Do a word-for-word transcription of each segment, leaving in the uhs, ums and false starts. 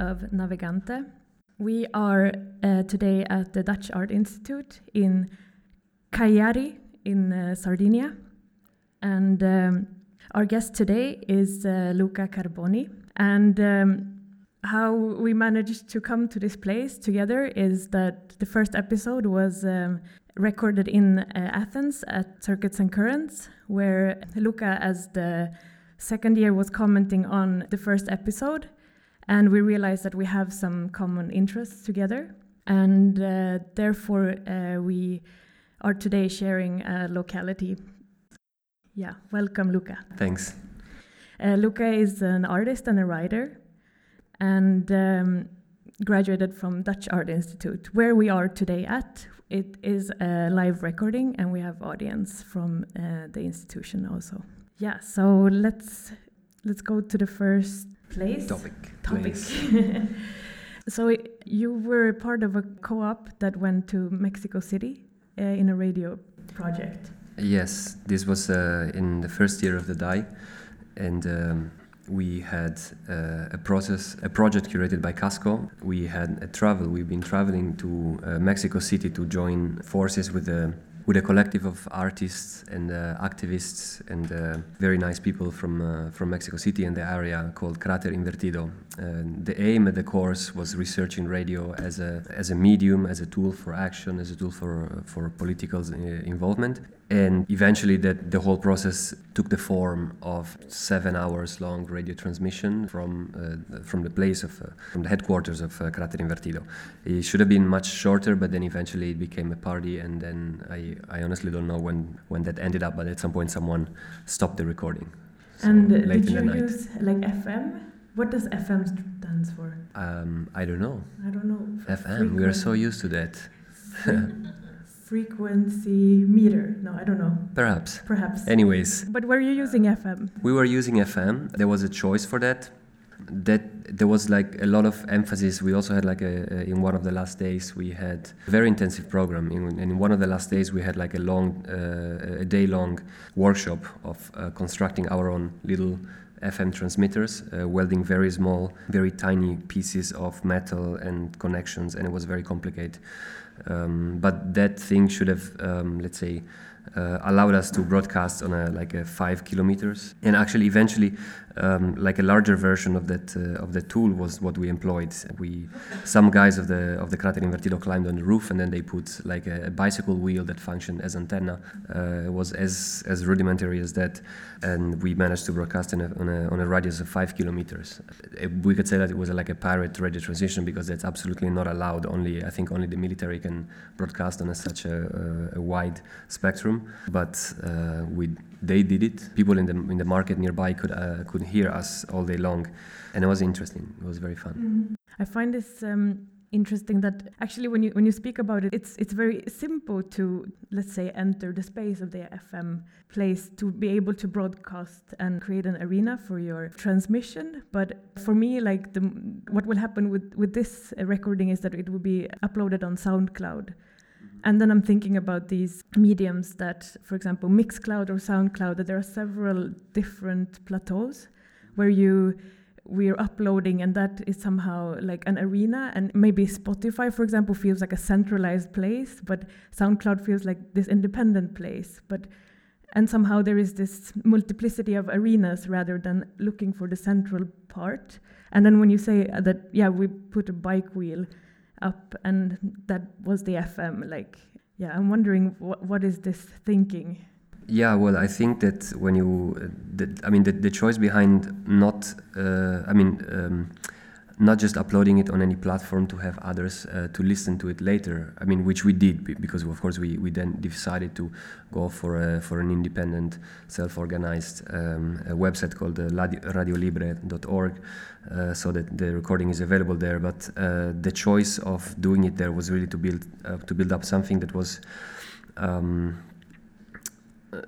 Of Navigante. We are uh, today at the Dutch Art Institute in Cagliari in uh, Sardinia, and um, our guest today is uh, Luca Carboni. And um, how we managed to come to this place together is that the first episode was um, recorded in uh, Athens at Circuits and Currents, where Luca, as the second year, was commenting on the first episode. And we realized that we have some common interests together. And uh, therefore, uh, we are today sharing a locality. Yeah, welcome, Luca. Thanks. Uh, Luca is an artist and a writer, and um, graduated from Dutch Art Institute, where we are today at. It is a live recording, and we have audience from uh, the institution also. Yeah, so let's let's go to the first Place? Topic. Topic. So it, you were part of a co-op that went to Mexico City uh, in a radio project. Yes, this was uh, in the first year of the D A I, and um, we had uh, a process, a project curated by Casco. We had a travel. We've been traveling to uh, Mexico City to join forces with the. with a collective of artists and uh, activists and uh, very nice people from uh, from Mexico City and the area, called Cráter Invertido. And the aim at the course was researching radio as a as a medium, as a tool for action, as a tool for for political involvement. And eventually that the whole process took the form of seven hours long radio transmission from uh, from the place of uh, from the headquarters of uh, Cráter Invertido. It should have been much shorter, but then eventually it became a party, and then I, I honestly don't know when, when that ended up, but at some point someone stopped the recording. So and uh, did you use like F M? What does F M stands for? Um, I don't know. I don't know. F M. Frequency. We are so used to that. Frequency meter. No, I don't know. Perhaps. Perhaps. Anyways. But were you using F M? We were using F M. There was a choice for that. That there was like a lot of emphasis. We also had like a, a in one of the last days we had a very intensive program. In, and in one of the last days we had like a long, uh, a day long workshop of uh, constructing our own little F M transmitters, uh, welding very small, very tiny pieces of metal and connections, and it was very complicated. Um, but that thing should have, um, let's say, uh, allowed us to broadcast on a like a five kilometers. And actually, eventually, um, like a larger version of that uh, of the tool was what we employed. We, some guys of the of the Cráter Invertido climbed on the roof, and then they put like a, a bicycle wheel that functioned as antenna. Uh, it was as as rudimentary as that, and we managed to broadcast in a, on a on a radius of five kilometers. We could say that it was like a pirate radio transition, because that's absolutely not allowed. Only I think only the military can broadcast on a, such a, a, a wide spectrum, but uh, we they did it. People in the in the market nearby could uh, could hear us all day long, and it was interesting. It was very fun. Mm-hmm. I find this um, interesting that actually when you when you speak about it, it's it's very simple to, let's say, enter the space of the F M place to be able to broadcast and create an arena for your transmission. But for me, like the what will happen with with this recording is that it will be uploaded on SoundCloud. And then I'm thinking about these mediums that, for example, Mixcloud or SoundCloud, that there are several different plateaus where you we're uploading, and that is somehow like an arena. And maybe Spotify, for example, feels like a centralized place, but SoundCloud feels like this independent place. But and somehow there is this multiplicity of arenas rather than looking for the central part. And then when you say that, yeah, we put a bike wheel up, and that was the F M. Like, yeah, I'm wondering wh- what is this thinking? Yeah, well, I think that when you, uh, that, I mean, the, the choice behind not, uh, I mean, um, not just uploading it on any platform to have others uh, to listen to it later. I mean, which we did, because of course we, we then decided to go for a, for an independent, self-organized um, a website called uh, radio libre dot org, uh, so that the recording is available there. But uh, the choice of doing it there was really to build uh, to build up something that was um,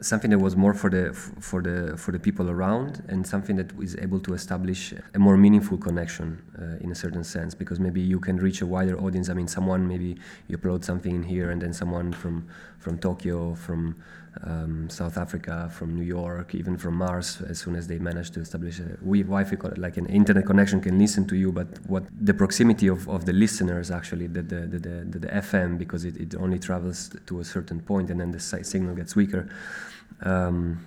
something that was more for the for the for the people around, and something that is able to establish a more meaningful connection uh, in a certain sense, because maybe you can reach a wider audience. I mean, someone, maybe you upload something in here, and then someone from from Tokyo, from um, South Africa, from New York, even from Mars, as soon as they manage to establish a Wi-Fi, like an internet connection, can listen to you. But what the proximity of, of the listeners, actually, the the the, the, the F M, because it, it only travels to a certain point, and then the signal gets weaker. Um,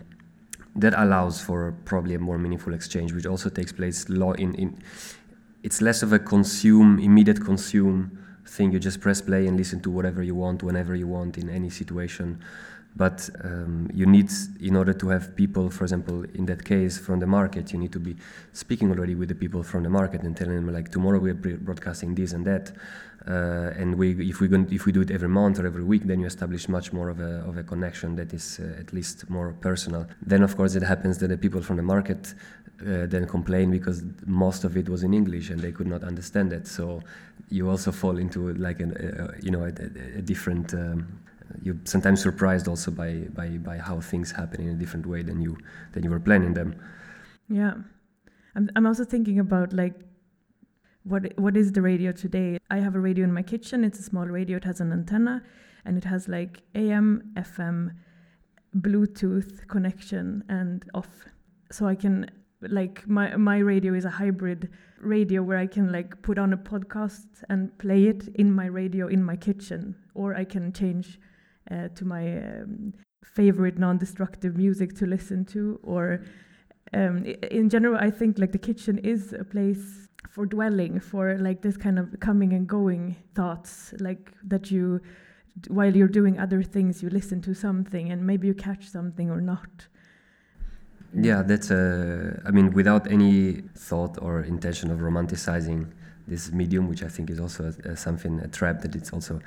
that allows for probably a more meaningful exchange, which also takes place lo- in, in it's less of a consume immediate consume thing. You just press play and listen to whatever you want, whenever you want, in any situation. But um, you need, in order to have people, for example, in that case, from the market, you need to be speaking already with the people from the market and telling them, like, tomorrow we're broadcasting this and that. Uh, and we, if we going, if we do it every month or every week, then you establish much more of a of a connection that is uh, at least more personal. Then, of course, it happens that the people from the market uh, then complain because most of it was in English and they could not understand it. So you also fall into like an, uh, you know, a, a different. Um, You're sometimes surprised also by, by, by how things happen in a different way than you than you were planning them. Yeah, I'm I'm also thinking about like what what is the radio today? I have a radio in my kitchen. It's a small radio. It has an antenna, and it has like A M, F M, Bluetooth connection, and off. So I can like my my radio is a hybrid radio where I can like put on a podcast and play it in my radio in my kitchen, or I can change. Uh, to my um, favorite non-destructive music to listen to, or um, I- in general, I think like the kitchen is a place for dwelling, for like this kind of coming and going thoughts, like that you, d- while you're doing other things, you listen to something and maybe you catch something or not. Yeah, that's a, I mean, without any thought or intention of romanticizing this medium, which I think is also a, a something, a trap that it's also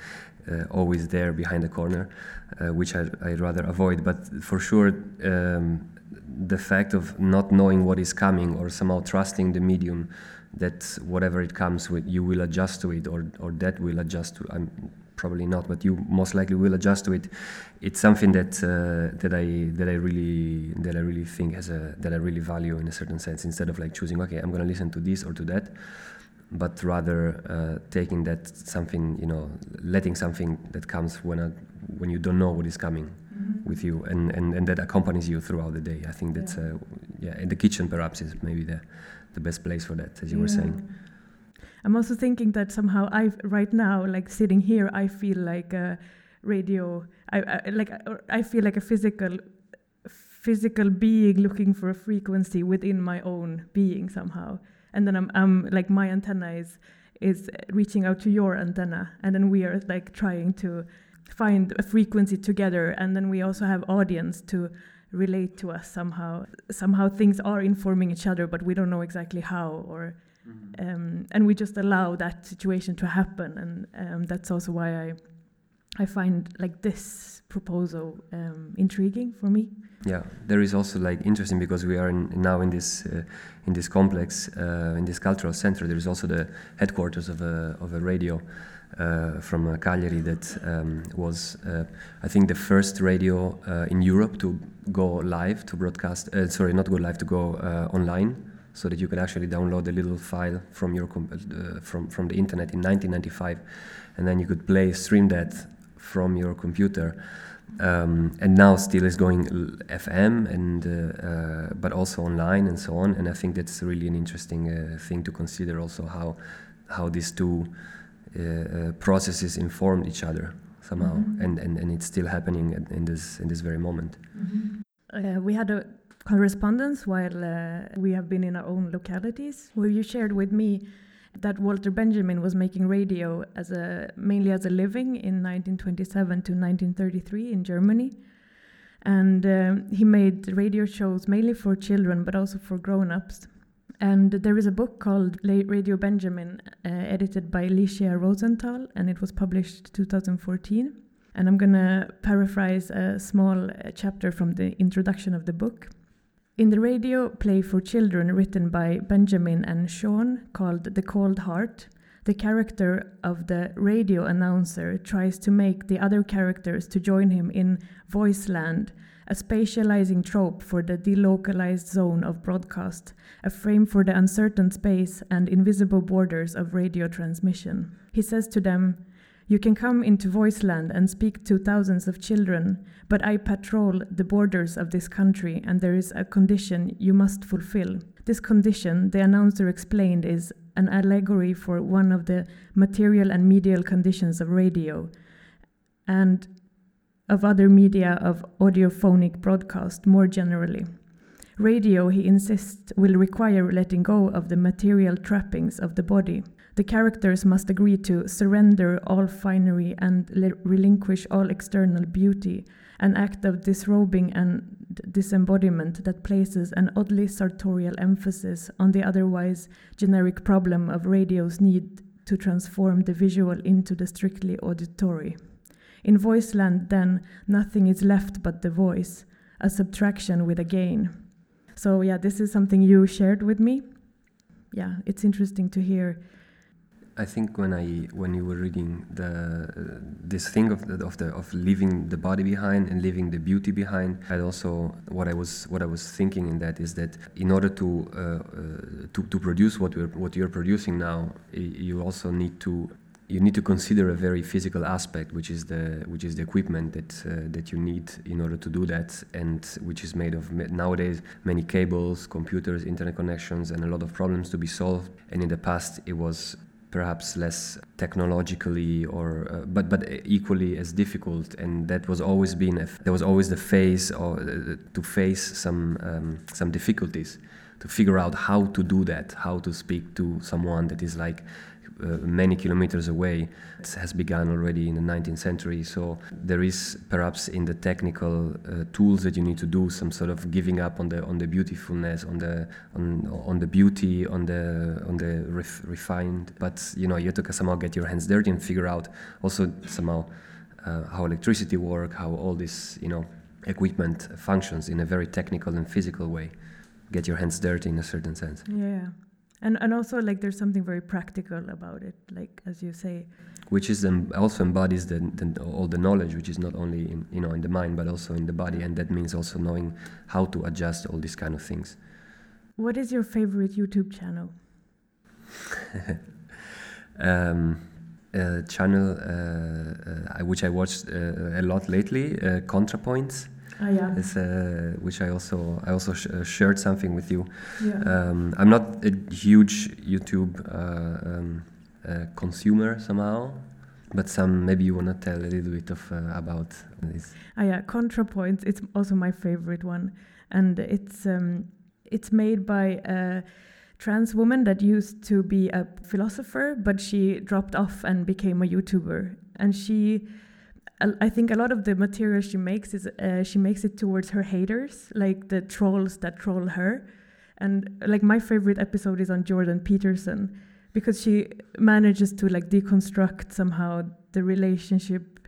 uh, always there behind the corner, uh, which I, I'd rather avoid. But for sure, um, the fact of not knowing what is coming, or somehow trusting the medium that whatever it comes with, you will adjust to it, or or that will adjust to. I'm probably not, but you most likely will adjust to it. It's something that uh, that I that I really that I really think has a that I really value in a certain sense. Instead of like choosing, okay, I'm going to listen to this or to that. But rather uh, taking that something, you know, letting something that comes when a, when you don't know what is coming mm-hmm. with you, and, and, and that accompanies you throughout the day. I think that's, yeah, uh, yeah in the kitchen perhaps is maybe the, the best place for that, as you yeah. were saying. I'm also thinking that somehow I, right now, like sitting here, I feel like a radio, I, I like I feel like a physical, physical being looking for a frequency within my own being somehow. And then I'm, I'm like my antenna is is reaching out to your antenna, and then we are like trying to find a frequency together, and then we also have audience to relate to us somehow. Somehow things are informing each other, but we don't know exactly how. Or mm-hmm. um, and we just allow that situation to happen, and um, that's also why I I find like this proposal um, intriguing for me. Yeah, there is also like interesting, because we are in, now in this uh, in this complex, uh, in this cultural center. There is also the headquarters of a of a radio uh, from uh, Cagliari that um, was, uh, I think, the first radio uh, in Europe to go live, to broadcast. Uh, sorry, not go live, to go uh, online, so that you could actually download a little file from your comp- uh, from from the internet in nineteen ninety-five, and then you could play stream that from your computer. Um, and now still is going F M, and uh, uh, but also online and so on. And I think that's really an interesting uh, thing to consider, also how how these two uh, uh, processes informed each other somehow, mm-hmm. and, and and it's still happening in this in this very moment. Mm-hmm. Uh, we had a correspondence while uh, we have been in our own localities, where you shared with me that Walter Benjamin was making radio as a mainly as a living in nineteen twenty-seven to nineteen thirty-three in Germany, and um, he made radio shows mainly for children but also for grown-ups. And there is a book called Radio Benjamin, uh, edited by Alicia Rosenthal, and it was published two thousand fourteen. And I'm going to paraphrase a small chapter from the introduction of the book. In the radio play for children written by Benjamin and Sean called The Cold Heart, the character of the radio announcer tries to make the other characters to join him in Voiceland, a spatializing trope for the delocalized zone of broadcast, a frame for the uncertain space and invisible borders of radio transmission. He says to them, "You can come into Voiceland and speak to thousands of children, but I patrol the borders of this country, and there is a condition you must fulfill. This condition," the announcer explained, "is an allegory for one of the material and medial conditions of radio and of other media of audiophonic broadcast more generally. Radio," he insists, "will require letting go of the material trappings of the body. The characters must agree to surrender all finery and le- relinquish all external beauty, an act of disrobing and disembodiment that places an oddly sartorial emphasis on the otherwise generic problem of radio's need to transform the visual into the strictly auditory. In Voiceland, then, nothing is left but the voice, a subtraction with a gain." So yeah, this is something you shared with me. Yeah, it's interesting to hear. I think when I when you were reading the uh, this thing of the, of the of leaving the body behind and leaving the beauty behind, I also what I was what I was thinking in that is that in order to uh, uh, to to produce what we're what you're producing now, you also need to you need to consider a very physical aspect, which is the which is the equipment that uh, that you need in order to do that, and which is made of nowadays many cables, computers, internet connections, and a lot of problems to be solved. And in the past, it was perhaps less technologically, or uh, but but equally as difficult, and that was always been a f- there was always the phase or uh, to face some um, some difficulties, to figure out how to do that, how to speak to someone that is like uh, many kilometers away. It has begun already in the nineteenth century. So there is perhaps in the technical uh, tools that you need to do some sort of giving up on the on the beautifulness, on the on on the beauty, on the on the ref, refined. But you know, you have to somehow get your hands dirty and figure out also somehow uh, how electricity works, how all this you know equipment functions in a very technical and physical way. Get your hands dirty in a certain sense. Yeah. And and also, like, there's something very practical about it, like, as you say. Which is um, also embodies the, the, all the knowledge, which is not only in, you know, in the mind, but also in the body. And that means also knowing how to adjust all these kind of things. What is your favorite YouTube channel? um, a channel uh, uh, which I watched uh, a lot lately, uh, ContraPoints. Oh, yeah. It's, uh, which I also I also sh- uh, shared something with you. Yeah. Um, I'm not a huge YouTube uh, um, uh, consumer somehow, but some maybe you wanna tell a little bit of uh, about this. Oh, yeah, ContraPoints. It's also my favorite one, and it's um, it's made by a trans woman that used to be a philosopher, but she dropped off and became a YouTuber, and she. I think a lot of the material she makes is uh, she makes it towards her haters, like the trolls that troll her. And like my favorite episode is on Jordan Peterson, because she manages to like deconstruct somehow the relationship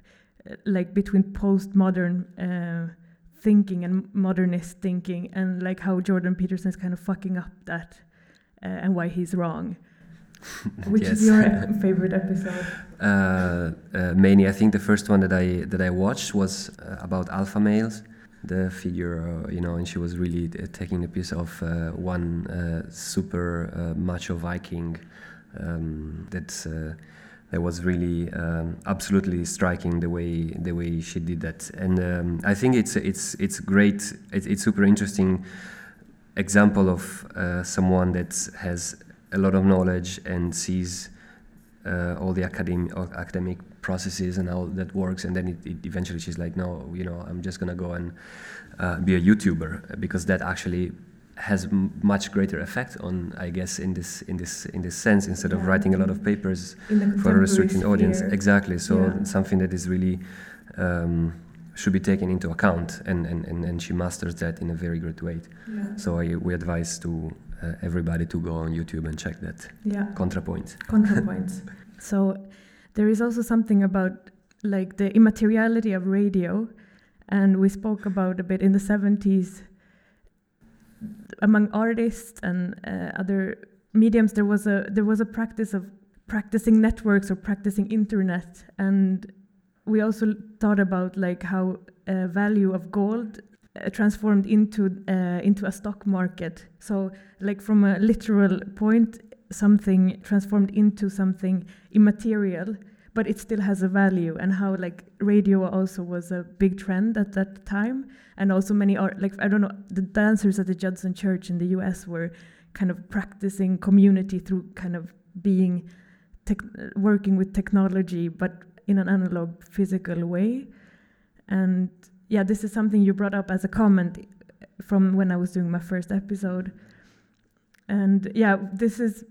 uh, like between postmodern uh, thinking and modernist thinking, and like how Jordan Peterson is kind of fucking up that uh, and why he's wrong. Which yes. is your favorite episode? Uh, uh, many. I think the first one that I that I watched was uh, about alpha males. The figure, uh, you know, and she was really uh, taking the piece of uh, one uh, super uh, macho Viking. Um, that's uh, that was really um, absolutely striking the way the way she did that, and um, I think it's it's it's great. It's, it's super interesting example of uh, someone that has a lot of knowledge and sees uh, all the academic academic processes and how that works, and then it, it eventually she's like, no, you know, I'm just gonna go and uh, be a YouTuber, because that actually has m- much greater effect on, I guess, in this in this in this sense, instead yeah. of writing a lot of papers for a restricted audience. Exactly. So yeah. something that is really um, should be taken into account, and, and, and, and she masters that in a very great way. Yeah. So I, we advise to uh, everybody to go on YouTube and check that. Yeah. ContraPoints. ContraPoints. So there is also something about like the immateriality of radio, and we spoke about a bit in the seventies among artists and uh, other mediums. There was a there was a practice of practicing networks or practicing internet, and we also thought about like how uh, value of gold uh, transformed into uh, into a stock market. So like from a literal point, something transformed into something immaterial, but it still has a value. And how like radio also was a big trend at that time, and also many art, like I don't know, the dancers at the Judson Church in the U S were kind of practicing community through kind of being tech, working with technology, but in an analog, physical way. And yeah, this is something you brought up as a comment from when I was doing my first episode. And yeah, this is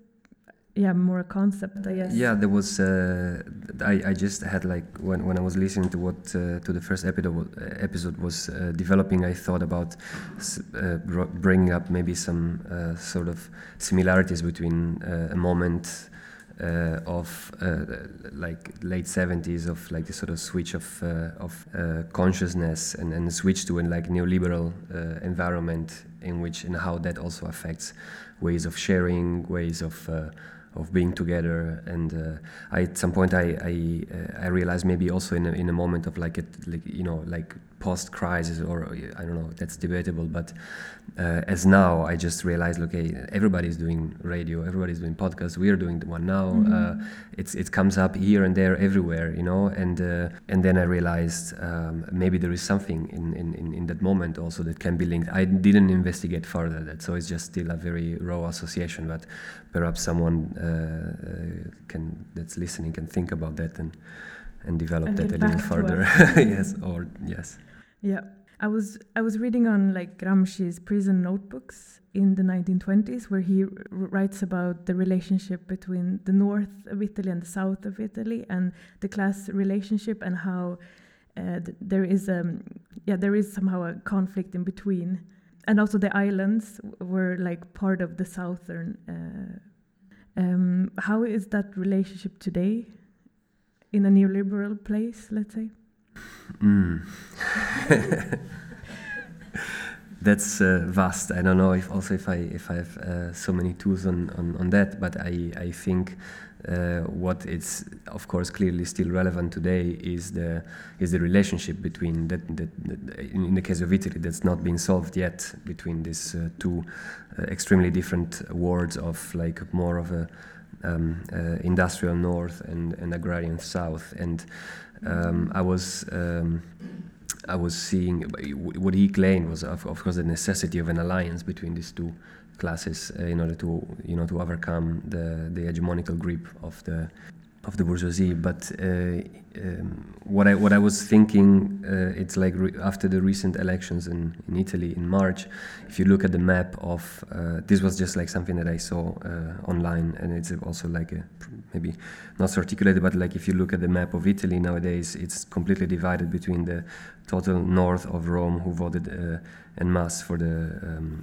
yeah more a concept, I guess. Yeah, there was uh, I I just had like when when I was listening to what uh, to the first episode episode was uh, developing, I thought about uh, bringing up maybe some uh, sort of similarities between uh, a moment. Uh, of uh, like late seventies of like the sort of switch of uh, of uh, consciousness and and switch to a like neoliberal uh, environment in which and how that also affects ways of sharing, ways of uh, of being together. And uh, I, at some point I I, uh, I realized maybe also in a, in a moment of like, a, like you know like post crisis, or I don't know, that's debatable, but uh, as now I just realized, okay, everybody's doing radio, everybody's doing podcasts, we're doing the one now. Mm-hmm. uh, it's it comes up here and there everywhere, you know, and uh, and then I realized um, maybe there is something in, in, in that moment also that can be linked. I didn't investigate further that, so it's just still a very raw association, but perhaps someone uh, uh, can that's listening can think about that and and develop and that a little further. yes or yes yeah I was I was reading on like Gramsci's prison notebooks in the nineteen twenties, where he r- writes about the relationship between the north of Italy and the south of Italy, and the class relationship, and how uh, th- there is um yeah there is somehow a conflict in between. And also the islands were like part of the southern uh, um how is that relationship today in a neoliberal place, let's say? Mm. That's uh, vast. I don't know if also if I if I have uh, so many tools on, on, on that, but I I think uh, what is of course clearly still relevant today is the is the relationship between that, that, that in the case of Italy that's not been solved yet, between these uh, two uh, extremely different worlds of like more of a Um, uh, industrial north and, and agrarian south. And um, I was um, I was seeing what he claimed was of, of course the necessity of an alliance between these two classes uh, in order to you know to overcome the, the hegemonical grip of the of the bourgeoisie. But uh, um, what I what I was thinking uh, it's like re- after the recent elections in, in Italy in March, if you look at the map of uh, this was just like something that I saw uh, online, and it's also like a, maybe not so articulated, but like if you look at the map of Italy nowadays, it's completely divided between the total north of Rome, who voted uh, en masse for the um,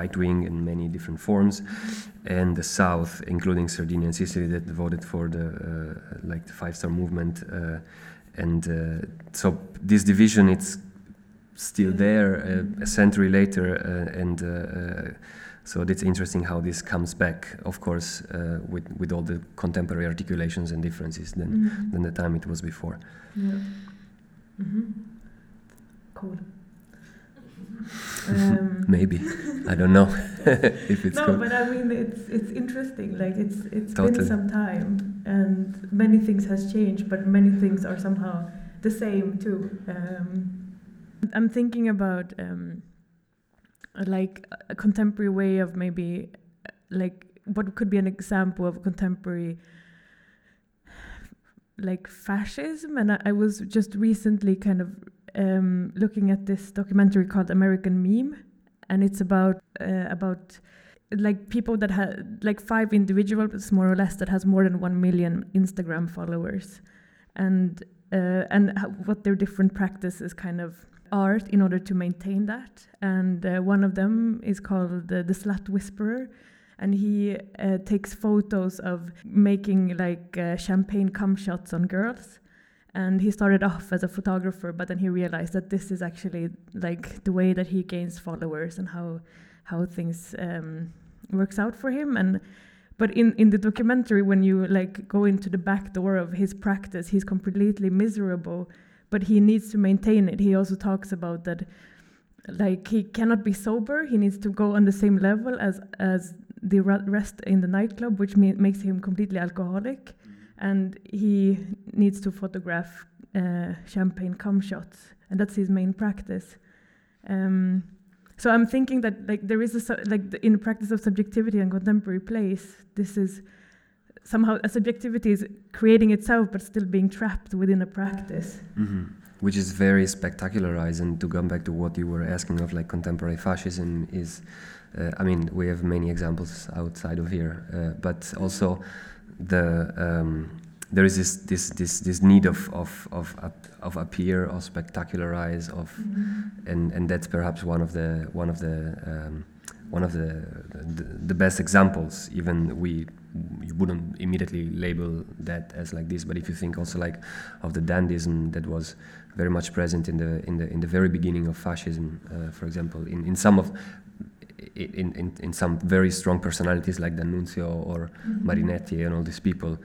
right wing in many different forms, and the south, including Sardinia and Sicily, that voted for the uh, like the Five Star Movement, uh, and uh, so this division it's still there uh, a century later, uh, and. Uh, uh, So it's interesting how this comes back, of course, uh, with with all the contemporary articulations and differences than mm-hmm. than the time it was before. Yeah. Mm-hmm. Cool. um, Maybe I don't know if it's no, cool. But I mean it's it's interesting. Like it's it's totally. Been some time, and many things has changed, but many things are somehow the same too. Um, I'm thinking about. Um, like a contemporary way of maybe like what could be an example of contemporary like fascism. And I, I was just recently kind of um, looking at this documentary called American Meme, and it's about uh, about like people that had like five individuals more or less that has more than one million Instagram followers, and uh, and how, what their different practices kind of art in order to maintain that. And uh, one of them is called uh, the Slut Whisperer. And he uh, takes photos of making like uh, champagne cum shots on girls. And he started off as a photographer, but then he realized that this is actually like the way that he gains followers and how how things um, works out for him. And but in, in the documentary, when you like go into the back door of his practice, he's completely miserable, but he needs to maintain it. He also talks about that, like he cannot be sober. He needs to go on the same level as as the rest in the nightclub, which me- makes him completely alcoholic, and he needs to photograph uh, champagne cum shots, and that's his main practice. Um, so I'm thinking that like there is a su- like the, in the practice of subjectivity and contemporary place, this is somehow a subjectivity is creating itself but still being trapped within a practice. Mm-hmm. Which is very spectacularized, and to come back to what you were asking of like contemporary fascism is. Uh, I mean, we have many examples outside of here, uh, but also the um, there is this this this this need of of of of appear or spectacularize of, mm-hmm. and and that's perhaps one of the one of the um, one of the, the the best examples. Even we you wouldn't immediately label that as like this, but if you think also like of the dandyism that was very much present in the in the in the very beginning of fascism, uh, for example, in in some of. In, in, in some very strong personalities like D'Annunzio or mm-hmm. Marinetti and all these people,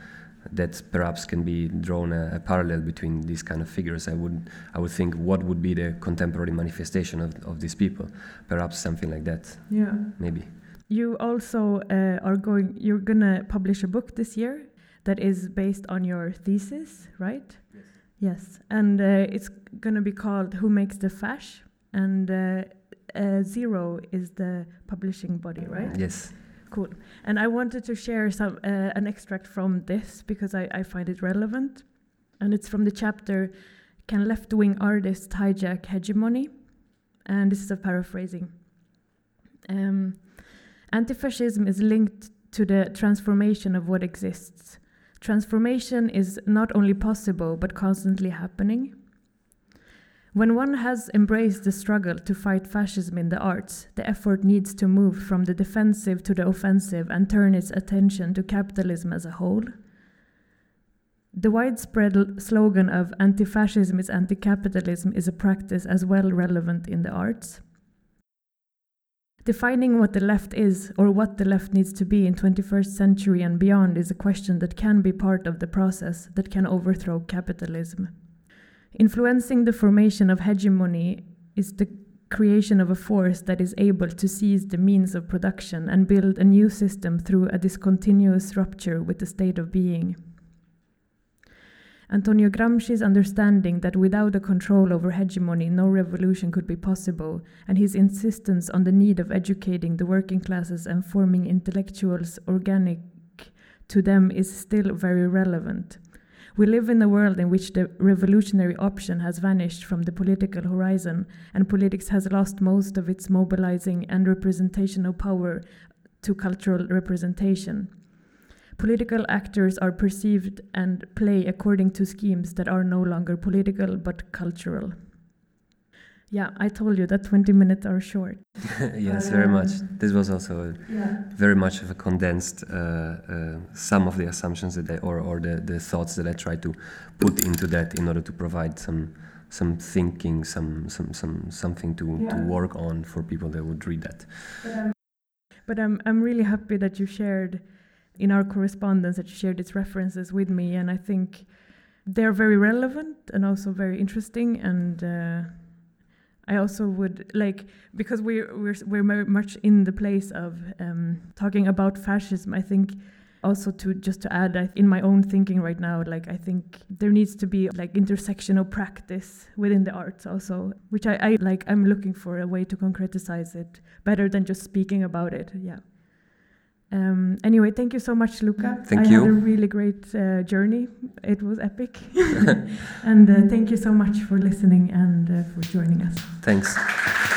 that perhaps can be drawn a, a parallel between these kind of figures. I would I would think what would be the contemporary manifestation of, of these people, perhaps something like that. Yeah, maybe. You also uh, are going. You're gonna publish a book this year that is based on your thesis, right? Yes. Yes, and uh, it's gonna be called "Who Makes the Fash?" and uh, Uh, Zero is the publishing body, right? Yes. Cool. And I wanted to share some uh, an extract from this because I, I find it relevant. And it's from the chapter, Can Left-Wing Artists Hijack Hegemony? And this is a paraphrasing. Um, Anti-fascism is linked to the transformation of what exists. Transformation is not only possible, but constantly happening. When one has embraced the struggle to fight fascism in the arts, the effort needs to move from the defensive to the offensive and turn its attention to capitalism as a whole. The widespread l- slogan of anti-fascism is anti-capitalism is a practice as well relevant in the arts. Defining what the left is or what the left needs to be in twenty-first century and beyond is a question that can be part of the process that can overthrow capitalism. Influencing the formation of hegemony is the creation of a force that is able to seize the means of production and build a new system through a discontinuous rupture with the state of being. Antonio Gramsci's understanding that without a control over hegemony, no revolution could be possible, and his insistence on the need of educating the working classes and forming intellectuals organic to them is still very relevant. We live in a world in which the revolutionary option has vanished from the political horizon, and politics has lost most of its mobilizing and representational power to cultural representation. Political actors are perceived and play according to schemes that are no longer political but cultural. Yeah, I told you that twenty minutes are short. Yes, um, very much. This was also a yeah. very much of a condensed uh, uh, some of the assumptions that I, or or the, the thoughts that I try to put into that in order to provide some some thinking, some some some something to, yeah. to work on for people that would read that. But I'm, but I'm I'm really happy that you shared in our correspondence that you shared these references with me, and I think they're very relevant and also very interesting and. Uh, I also would like because we we're, we're very much in the place of um, talking about fascism. I think also to just to add I, in my own thinking right now, like I think there needs to be like intersectional practice within the arts also, which I, I like. I'm looking for a way to concretize it better than just speaking about it. Yeah. Um, anyway, thank you so much, Luca. Thank I you. I had a really great uh, journey. It was epic. And uh, thank you so much for listening and uh, for joining us. Thanks.